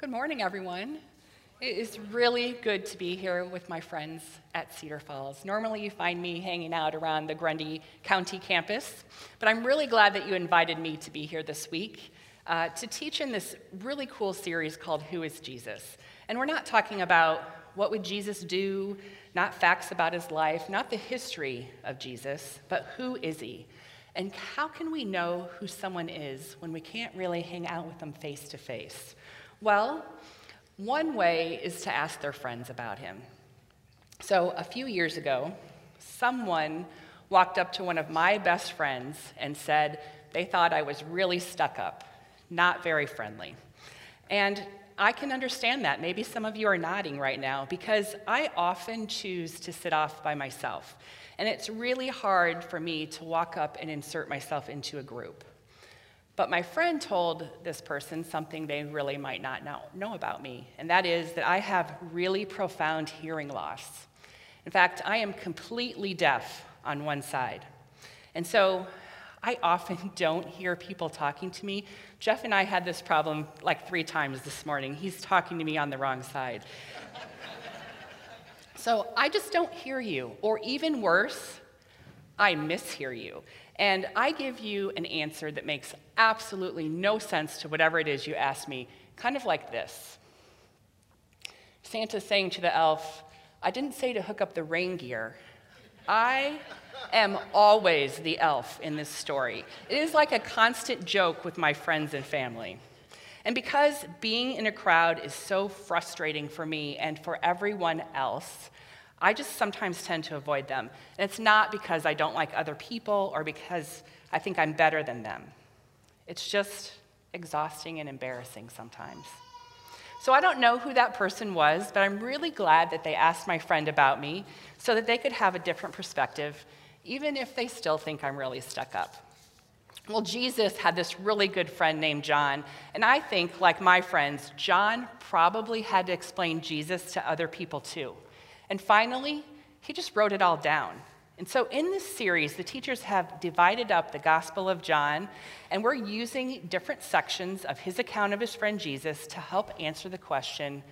Good morning, everyone. It is really good to be here with my friends at Cedar Falls. Normally you find me hanging out around the Grundy County campus, but I'm really glad that you invited me to be here this week to teach in this really cool series called Who is Jesus? And we're not talking about what would Jesus do, not facts about his life, not the history of Jesus, but who is he? And how can we know who someone is when we can't really hang out with them face to face? Well, one way is to ask their friends about him. So a few years ago, someone walked up to one of my best friends and said they thought I was really stuck up, not very friendly. And I can understand that. Maybe some of you are nodding right now because I often choose to sit off by myself. And it's really hard for me to walk up and insert myself into a group. But my friend told this person something they really might not know about me, and that is that I have really profound hearing loss. In fact, I am completely deaf on one side. And so I often don't hear people talking to me. Jeff and I had this problem like 3 times this morning. He's talking to me on the wrong side. So I just don't hear you, or even worse, I mishear you. And I give you an answer that makes absolutely no sense to whatever it is you ask me, kind of like this. Santa's saying to the elf, I didn't say to hook up the rain gear. I am always the elf in this story. It is like a constant joke with my friends and family. And because being in a crowd is so frustrating for me and for everyone else, I just sometimes tend to avoid them. And it's not because I don't like other people or because I think I'm better than them. It's just exhausting and embarrassing sometimes. So I don't know who that person was, but I'm really glad that they asked my friend about me so that they could have a different perspective, even if they still think I'm really stuck up. Well, Jesus had this really good friend named John, and I think, like my friends, John probably had to explain Jesus to other people too. And finally, he just wrote it all down. And so in this series, the teachers have divided up the Gospel of John, and we're using different sections of his account of his friend Jesus to help answer the question,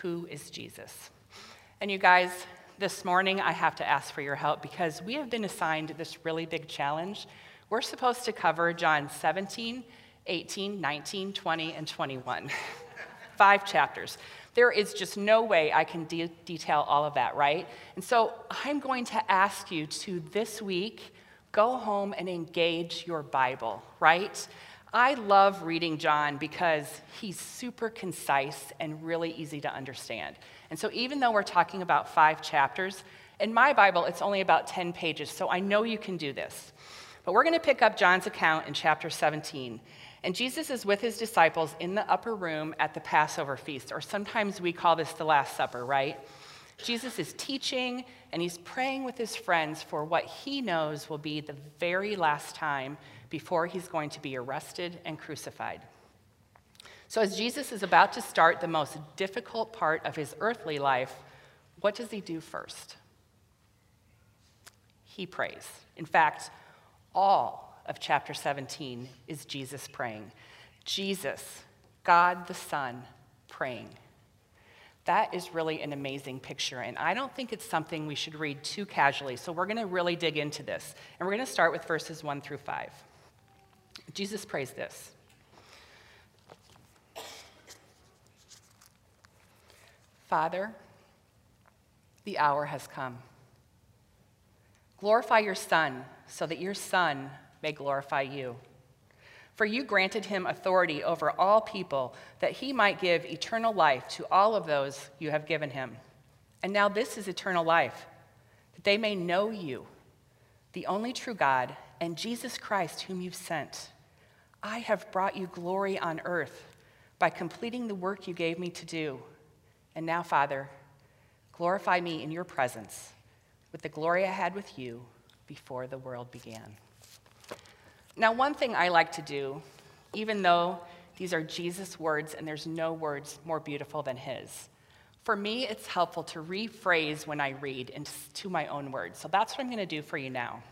who is Jesus? And you guys, this morning I have to ask for your help because we have been assigned this really big challenge. We're supposed to cover John 17, 18, 19, 20, and 21. 5 chapters. There is just no way I can detail all of that, right? And so I'm going to ask you to, this week, go home and engage your Bible, right? I love reading John because he's super concise and really easy to understand. And so even though we're talking about 5 chapters, in my Bible it's only about 10 pages, so I know you can do this. But we're going to pick up John's account in chapter 17. And Jesus is with his disciples in the upper room at the Passover feast, or sometimes we call this the Last Supper, right? Jesus is teaching, and he's praying with his friends for what he knows will be the very last time before he's going to be arrested and crucified. So as Jesus is about to start the most difficult part of his earthly life, what does he do first? He prays. In fact, all of chapter 17 is Jesus praying. Jesus, God the Son, praying. That is really an amazing picture, and I don't think it's something we should read too casually, so we're going to really dig into this. And we're going to start with verses 1 through 5. Jesus prays this. Father, the hour has come. Glorify your Son, so that your Son may glorify you. For you granted him authority over all people, that he might give eternal life to all of those you have given him. And now this is eternal life, that they may know you, the only true God, and Jesus Christ whom you've sent. I have brought you glory on earth by completing the work you gave me to do. And now, Father, glorify me in your presence with the glory I had with you before the world began. Now, one thing I like to do, even though these are Jesus' words and there's no words more beautiful than his, for me, it's helpful to rephrase when I read into my own words. So that's what I'm going to do for you now.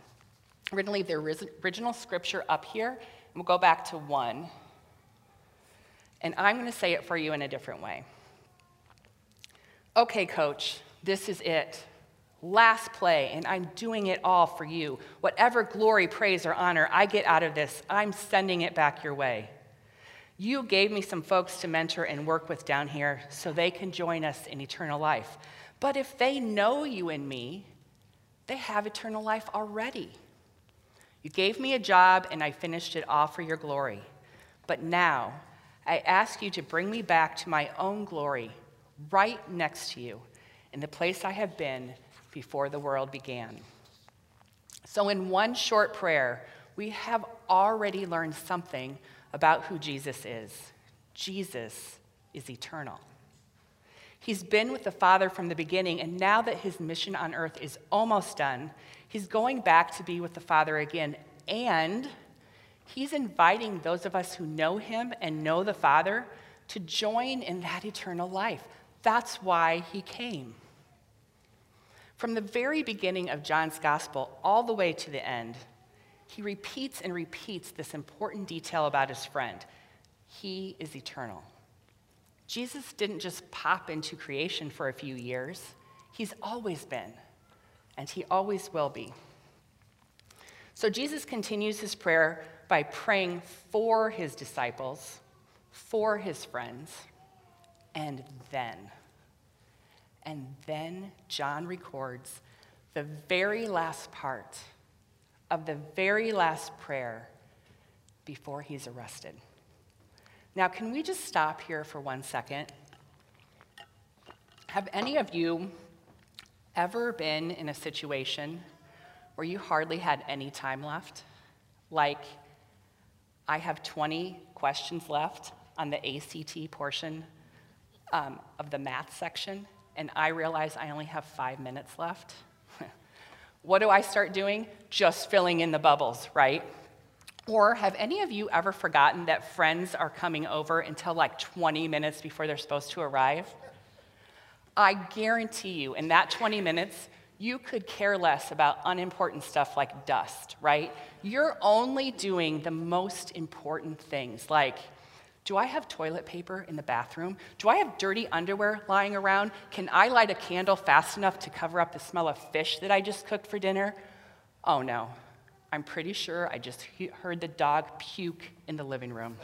We're going to leave the original scripture up here, and we'll go back to 1. And I'm going to say it for you in a different way. Okay, coach, this is it. Last play, and I'm doing it all for you. Whatever glory, praise, or honor I get out of this, I'm sending it back your way. You gave me some folks to mentor and work with down here so they can join us in eternal life. But if they know you and me, they have eternal life already. You gave me a job, and I finished it all for your glory. But now, I ask you to bring me back to my own glory, right next to you, in the place I have been before the world began. So in one short prayer, we have already learned something about who Jesus is. Jesus is eternal. He's been with the Father from the beginning, and now that his mission on earth is almost done, he's going back to be with the Father again, and he's inviting those of us who know him and know the Father to join in that eternal life. That's why he came. From the very beginning of John's gospel all the way to the end, he repeats and repeats this important detail about his friend. He is eternal. Jesus didn't just pop into creation for a few years. He's always been, and he always will be. So Jesus continues his prayer by praying for his disciples, for his friends, and then John records the very last part of the very last prayer before he's arrested. Now, can we just stop here for 1 second? Have any of you ever been in a situation where you hardly had any time left? Like, I have 20 questions left on the ACT portion of the math section, and I realize I only have 5 minutes left. What do I start doing? Just filling in the bubbles, right? Or have any of you ever forgotten that friends are coming over until like 20 minutes before they're supposed to arrive? I guarantee you, in that 20 minutes, you could care less about unimportant stuff like dust, right? You're only doing the most important things, like, do I have toilet paper in the bathroom? Do I have dirty underwear lying around? Can I light a candle fast enough to cover up the smell of fish that I just cooked for dinner? Oh no, I'm pretty sure I just heard the dog puke in the living room.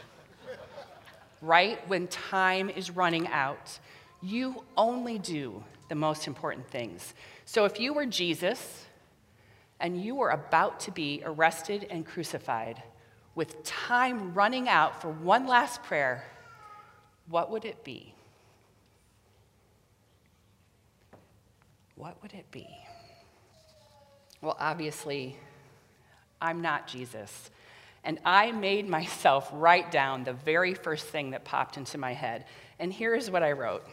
Right when time is running out, you only do the most important things. So if you were Jesus and you were about to be arrested and crucified with time running out for one last prayer, what would it be? What would it be? Well, obviously, I'm not Jesus, and I made myself write down the very first thing that popped into my head, and here's what I wrote.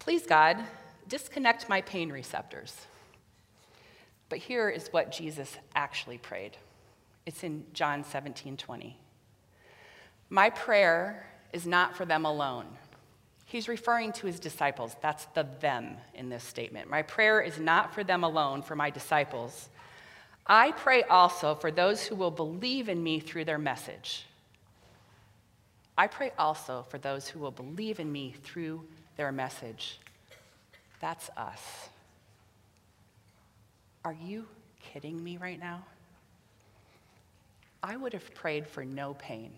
Please, God, disconnect my pain receptors. But here is what Jesus actually prayed. It's in John 17:20. My prayer is not for them alone. He's referring to his disciples. That's the them in this statement. My prayer is not for them alone, for my disciples. I pray also for those who will believe in me through their message. I pray also for those who will believe in me through their message. That's us. Are you kidding me right now? I would have prayed for no pain.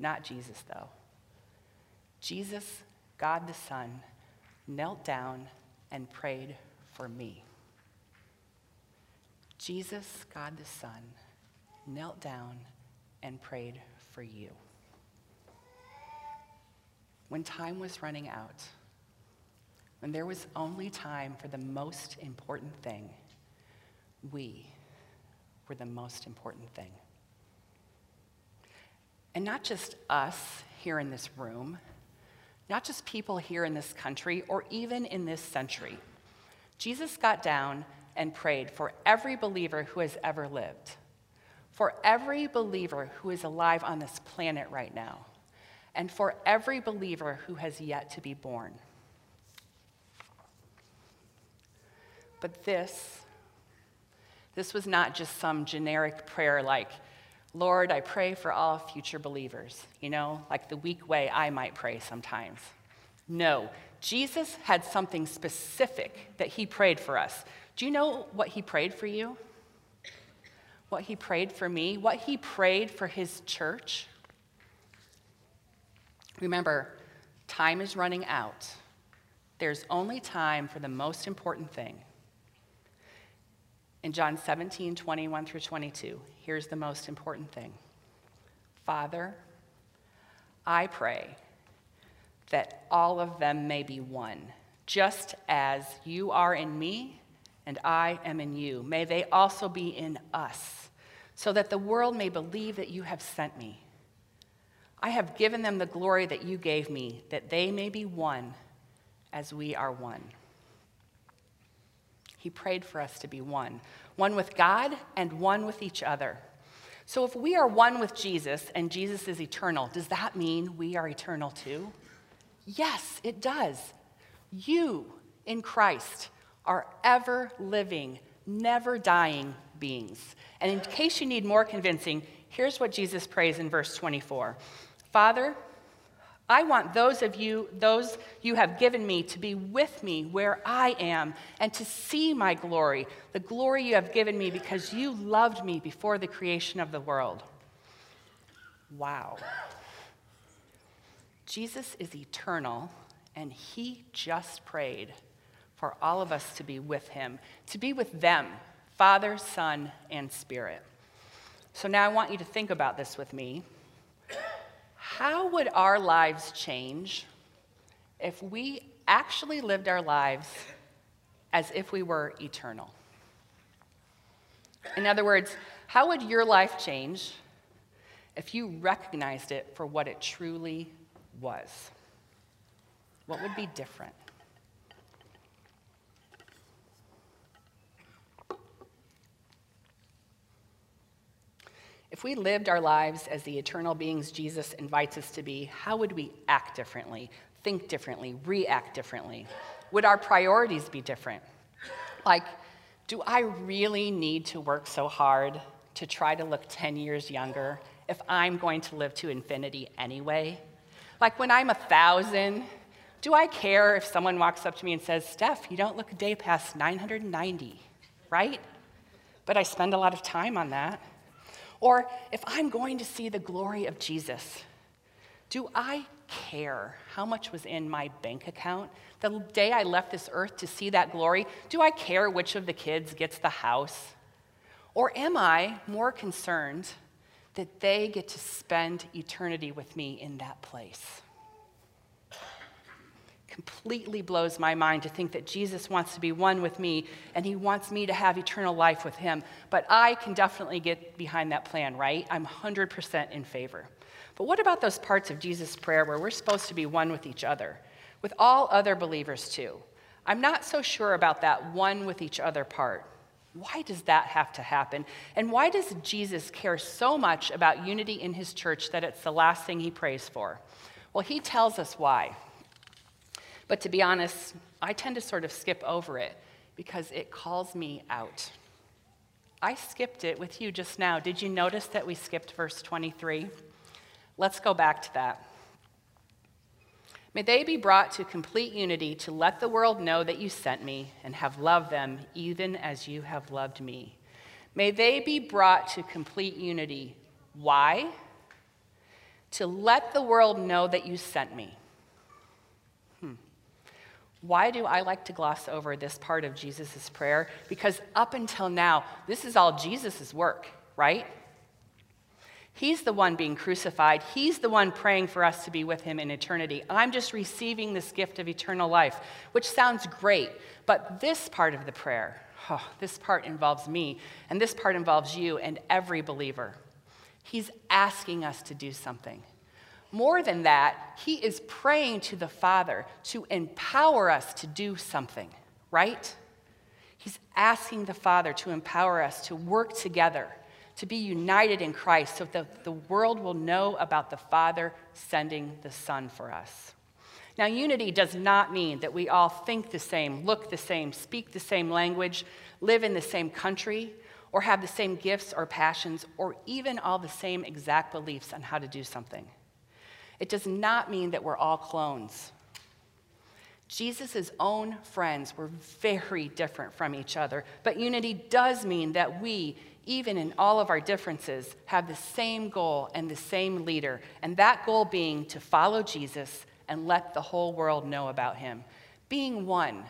Not Jesus, though. Jesus, God the Son, knelt down and prayed for me. Jesus, God the Son, knelt down and prayed for you. When time was running out, when there was only time for the most important thing, we were the most important thing. And not just us here in this room, not just people here in this country or even in this century. Jesus got down and prayed for every believer who has ever lived, for every believer who is alive on this planet right now, and for every believer who has yet to be born. But this was not just some generic prayer like, Lord, I pray for all future believers, like the weak way I might pray sometimes. No, Jesus had something specific that he prayed for us. Do you know what he prayed for you? What he prayed for me? What he prayed for his church? Remember, time is running out. There's only time for the most important thing. In John 17:21-22, here's the most important thing. Father, I pray that all of them may be one, just as you are in me and I am in you. May they also be in us, so that the world may believe that you have sent me. I have given them the glory that you gave me, that they may be one as we are one. He prayed for us to be one, one with God and one with each other. So if we are one with Jesus and Jesus is eternal, does that mean we are eternal too? Yes, it does. You in Christ are ever living, never dying beings. And in case you need more convincing, here's what Jesus prays in verse 24. Father, I want those you have given me to be with me where I am and to see my glory, the glory you have given me because you loved me before the creation of the world. Wow. Jesus is eternal, and he just prayed for all of us to be with him, to be with them, Father, Son, and Spirit. So now I want you to think about this with me. How would our lives change if we actually lived our lives as if we were eternal? In other words, how would your life change if you recognized it for what it truly was? What would be different? If we lived our lives as the eternal beings Jesus invites us to be, how would we act differently, think differently, react differently? Would our priorities be different? Like, do I really need to work so hard to try to look 10 years younger if I'm going to live to infinity anyway? Like when I'm 1,000, do I care if someone walks up to me and says, Steph, you don't look a day past 990, right? But I spend a lot of time on that. Or if I'm going to see the glory of Jesus, do I care how much was in my bank account the day I left this earth to see that glory? Do I care which of the kids gets the house? Or am I more concerned that they get to spend eternity with me in that place? Completely blows my mind to think that Jesus wants to be one with me and he wants me to have eternal life with him. But I can definitely get behind that plan, right? I'm 100% in favor. But what about those parts of Jesus' prayer where we're supposed to be one with each other, with all other believers too? I'm not so sure about that one with each other part. Why does that have to happen? And why does Jesus care so much about unity in his church that it's the last thing he prays for? Well, he tells us why. But to be honest, I tend to sort of skip over it because it calls me out. I skipped it with you just now. Did you notice that we skipped verse 23? Let's go back to that. May they be brought to complete unity to let the world know that you sent me and have loved them even as you have loved me. May they be brought to complete unity. Why? To let the world know that you sent me. Why do I like to gloss over this part of Jesus' prayer? Because up until now, this is all Jesus' work, right? He's the one being crucified. He's the one praying for us to be with him in eternity. I'm just receiving this gift of eternal life, which sounds great, but this part of the prayer, this part involves me, and this part involves you and every believer. He's asking us to do something. More than that, he is praying to the Father to empower us to do something, right? He's asking the Father to empower us to work together, to be united in Christ so that the world will know about the Father sending the Son for us. Now, unity does not mean that we all think the same, look the same, speak the same language, live in the same country, or have the same gifts or passions, or even all the same exact beliefs on how to do something. It does not mean that we're all clones. Jesus' own friends were very different from each other, but unity does mean that we, even in all of our differences, have the same goal and the same leader, and that goal being to follow Jesus and let the whole world know about him. Being one,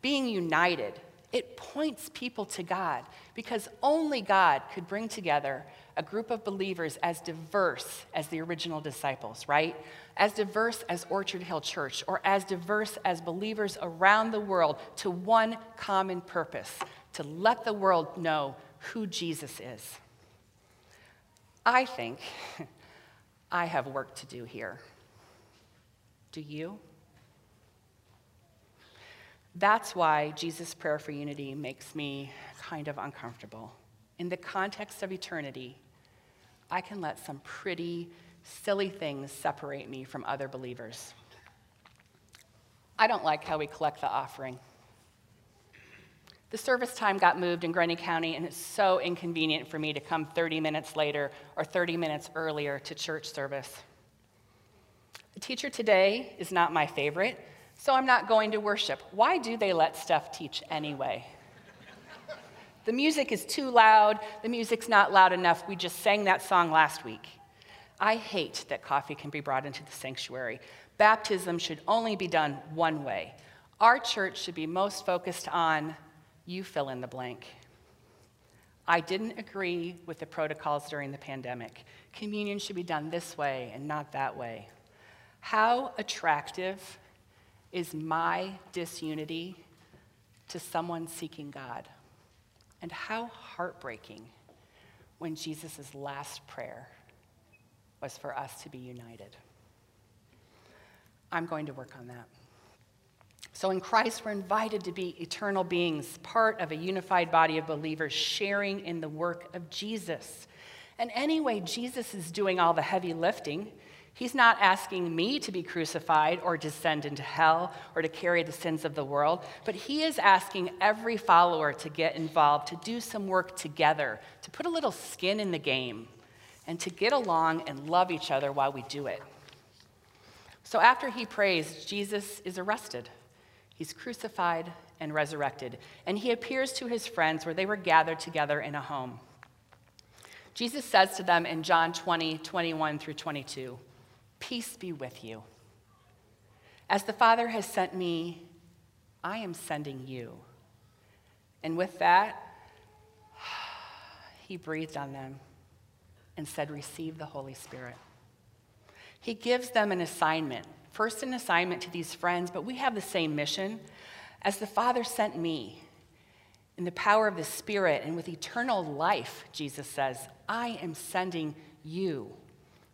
being united, it points people to God, because only God could bring together a group of believers as diverse as the original disciples, right? As diverse as Orchard Hill Church, or as diverse as believers around the world, to one common purpose: to let the world know who Jesus is. I think I have work to do here. Do you? That's why Jesus' prayer for unity makes me kind of uncomfortable. In the context of eternity, I can let some pretty silly things separate me from other believers. I don't like how we collect the offering. The service time got moved in Grundy County, and it's so inconvenient for me to come 30 minutes later or 30 minutes earlier to church service. The teacher today is not my favorite, so I'm not going to worship. Why do they let Steph teach anyway? The music is too loud. The music's not loud enough. We just sang that song last week. I hate that coffee can be brought into the sanctuary. Baptism should only be done one way. Our church should be most focused on you fill in the blank. I didn't agree with the protocols during the pandemic. Communion should be done this way and not that way. How attractive is my disunity to someone seeking God? And how heartbreaking when Jesus' last prayer was for us to be united. I'm going to work on that. So in Christ, we're invited to be eternal beings, part of a unified body of believers sharing in the work of Jesus. And anyway, Jesus is doing all the heavy lifting. He's not asking me to be crucified or descend into hell or to carry the sins of the world, but he is asking every follower to get involved, to do some work together, to put a little skin in the game, and to get along and love each other while we do it. So after he prays, Jesus is arrested. He's crucified and resurrected, and he appears to his friends where they were gathered together in a home. Jesus says to them in John 20:21-22, "Peace be with you. As the Father has sent me, I am sending you." And with that, he breathed on them and said, "Receive the Holy Spirit." He gives them an assignment. First, an assignment to these friends, but we have the same mission. As the Father sent me, in the power of the Spirit and with eternal life, Jesus says, I am sending you.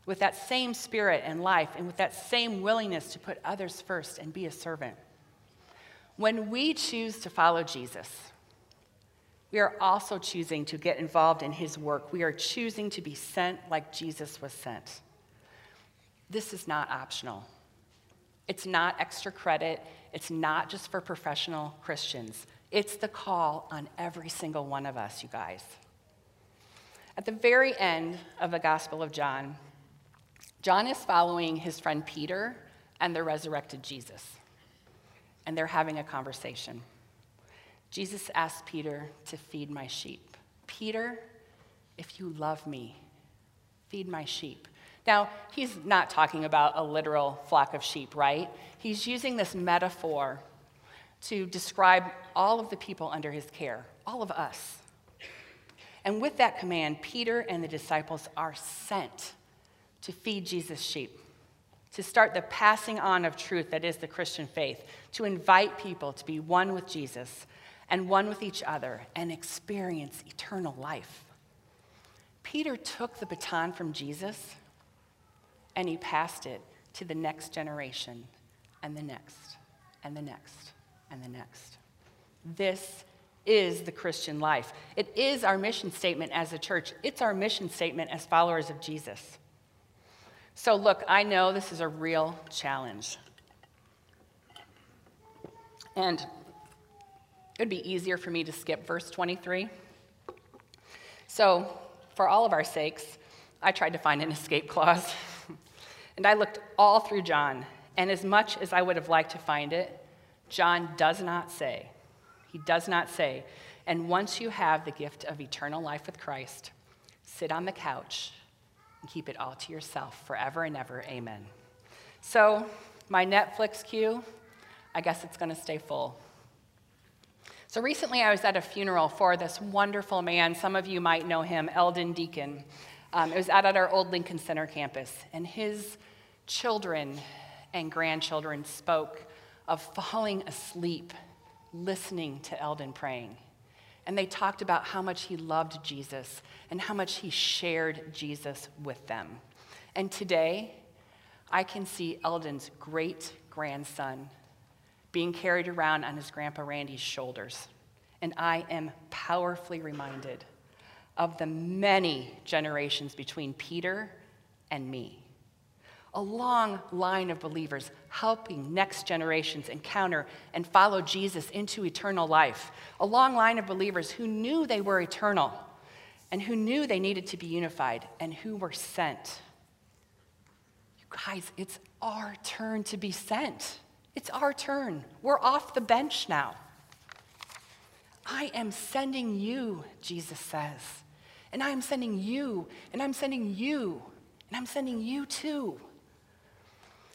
With that same spirit and life, and with that same willingness to put others first and be a servant. When we choose to follow Jesus, we are also choosing to get involved in his work. We are choosing to be sent like Jesus was sent. This is not optional. It's not extra credit. It's not just for professional Christians. It's the call on every single one of us, you guys. At the very end of the Gospel of John, John is following his friend Peter and the resurrected Jesus, and they're having a conversation. Jesus asks Peter to feed my sheep. Peter, if you love me, feed my sheep. Now, he's not talking about a literal flock of sheep, right? He's using this metaphor to describe all of the people under his care, all of us. And with that command, Peter and the disciples are sent to feed Jesus' sheep, to start the passing on of truth that is the Christian faith, to invite people to be one with Jesus and one with each other and experience eternal life. Peter took the baton from Jesus, and he passed it to the next generation, and the next, and the next, and the next. This is the Christian life. It is our mission statement as a church. It's our mission statement as followers of Jesus. So look, I know this is a real challenge. And it would be easier for me to skip verse 23. So, for all of our sakes, I tried to find an escape clause. And I looked all through John, and as much as I would have liked to find it, John does not say. He does not say. And once you have the gift of eternal life with Christ, sit on the couch and keep it all to yourself forever and ever. Amen. So, my Netflix queue, I guess it's going to stay full. So recently I was at a funeral for this wonderful man. Some of you might know him, Eldon Deacon. It was out at our old Lincoln Center campus, and his children and grandchildren spoke of falling asleep listening to Eldon praying. And they talked about how much he loved Jesus and how much he shared Jesus with them. And today, I can see Eldon's great-grandson being carried around on his Grandpa Randy's shoulders. And I am powerfully reminded of the many generations between Peter and me. A long line of believers helping next generations encounter and follow Jesus into eternal life. A long line of believers who knew they were eternal and who knew they needed to be unified and who were sent. You guys, it's our turn to be sent. It's our turn. We're off the bench now. I am sending you, Jesus says. And I am sending you, and I'm sending you, and I'm sending you too.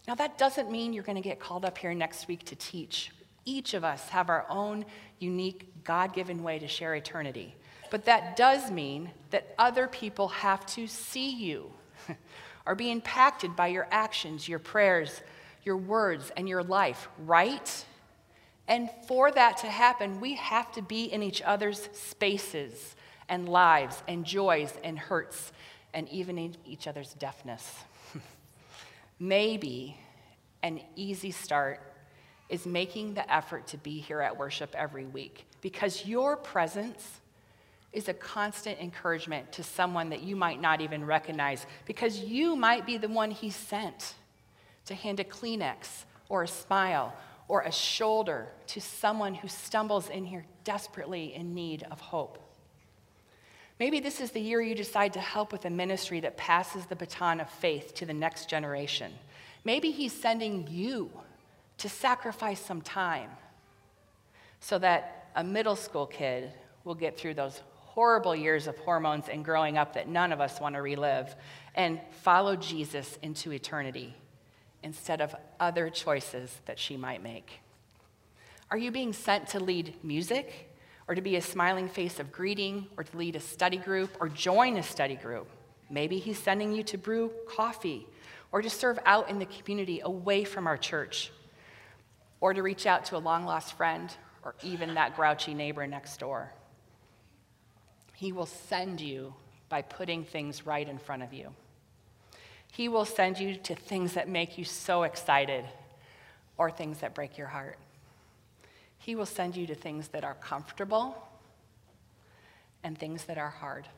Now, that doesn't mean you're going to get called up here next week to teach. Each of us have our own unique, God-given way to share eternity. But that does mean that other people have to see you or be impacted by your actions, your prayers, your words, and your life, right? And for that to happen, we have to be in each other's spaces and lives and joys and hurts and even in each other's deafness. Maybe an easy start is making the effort to be here at worship every week, because your presence is a constant encouragement to someone that you might not even recognize, because you might be the one he sent to hand a Kleenex or a smile or a shoulder to someone who stumbles in here desperately in need of hope. Maybe this is the year you decide to help with a ministry that passes the baton of faith to the next generation. Maybe he's sending you to sacrifice some time so that a middle school kid will get through those horrible years of hormones and growing up that none of us want to relive and follow Jesus into eternity, instead of other choices that she might make. Are you being sent to lead music, or to be a smiling face of greeting, or to lead a study group, or join a study group? Maybe he's sending you to brew coffee, or to serve out in the community away from our church, or to reach out to a long-lost friend, or even that grouchy neighbor next door. He will send you by putting things right in front of you. He will send you to things that make you so excited or things that break your heart. He will send you to things that are comfortable and things that are hard.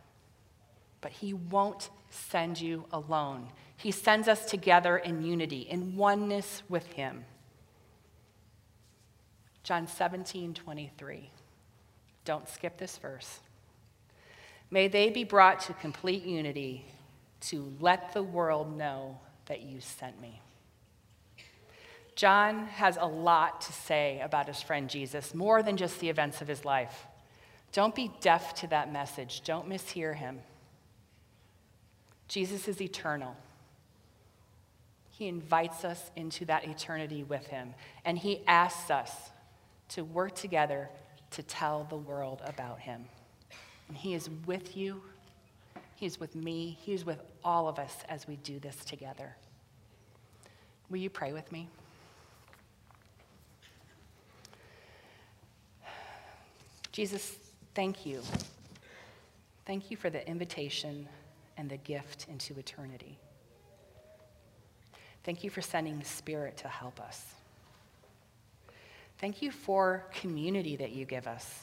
But he won't send you alone. He sends us together in unity, in oneness with him. John 17:23. Don't skip this verse. May they be brought to complete unity, to let the world know that you sent me. John has a lot to say about his friend Jesus, more than just the events of his life. Don't be deaf to that message. Don't mishear him. Jesus is eternal. He invites us into that eternity with him, and he asks us to work together to tell the world about him. And he is with you. He's with me. He's with all of us as we do this together. Will you pray with me? Jesus, thank you. Thank you for the invitation and the gift into eternity. Thank you for sending the Spirit to help us. Thank you for community that you give us.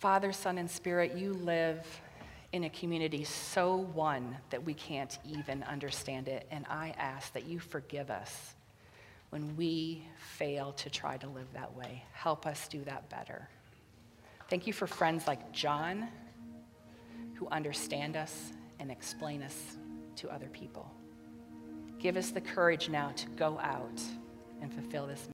Father, Son, and Spirit, you live in a community so one that we can't even understand it, and I ask that you forgive us when we fail to try to live that way. Help us do that better. Thank you for friends like John who understand us and explain us to other people. Give us the courage now to go out and fulfill this mission.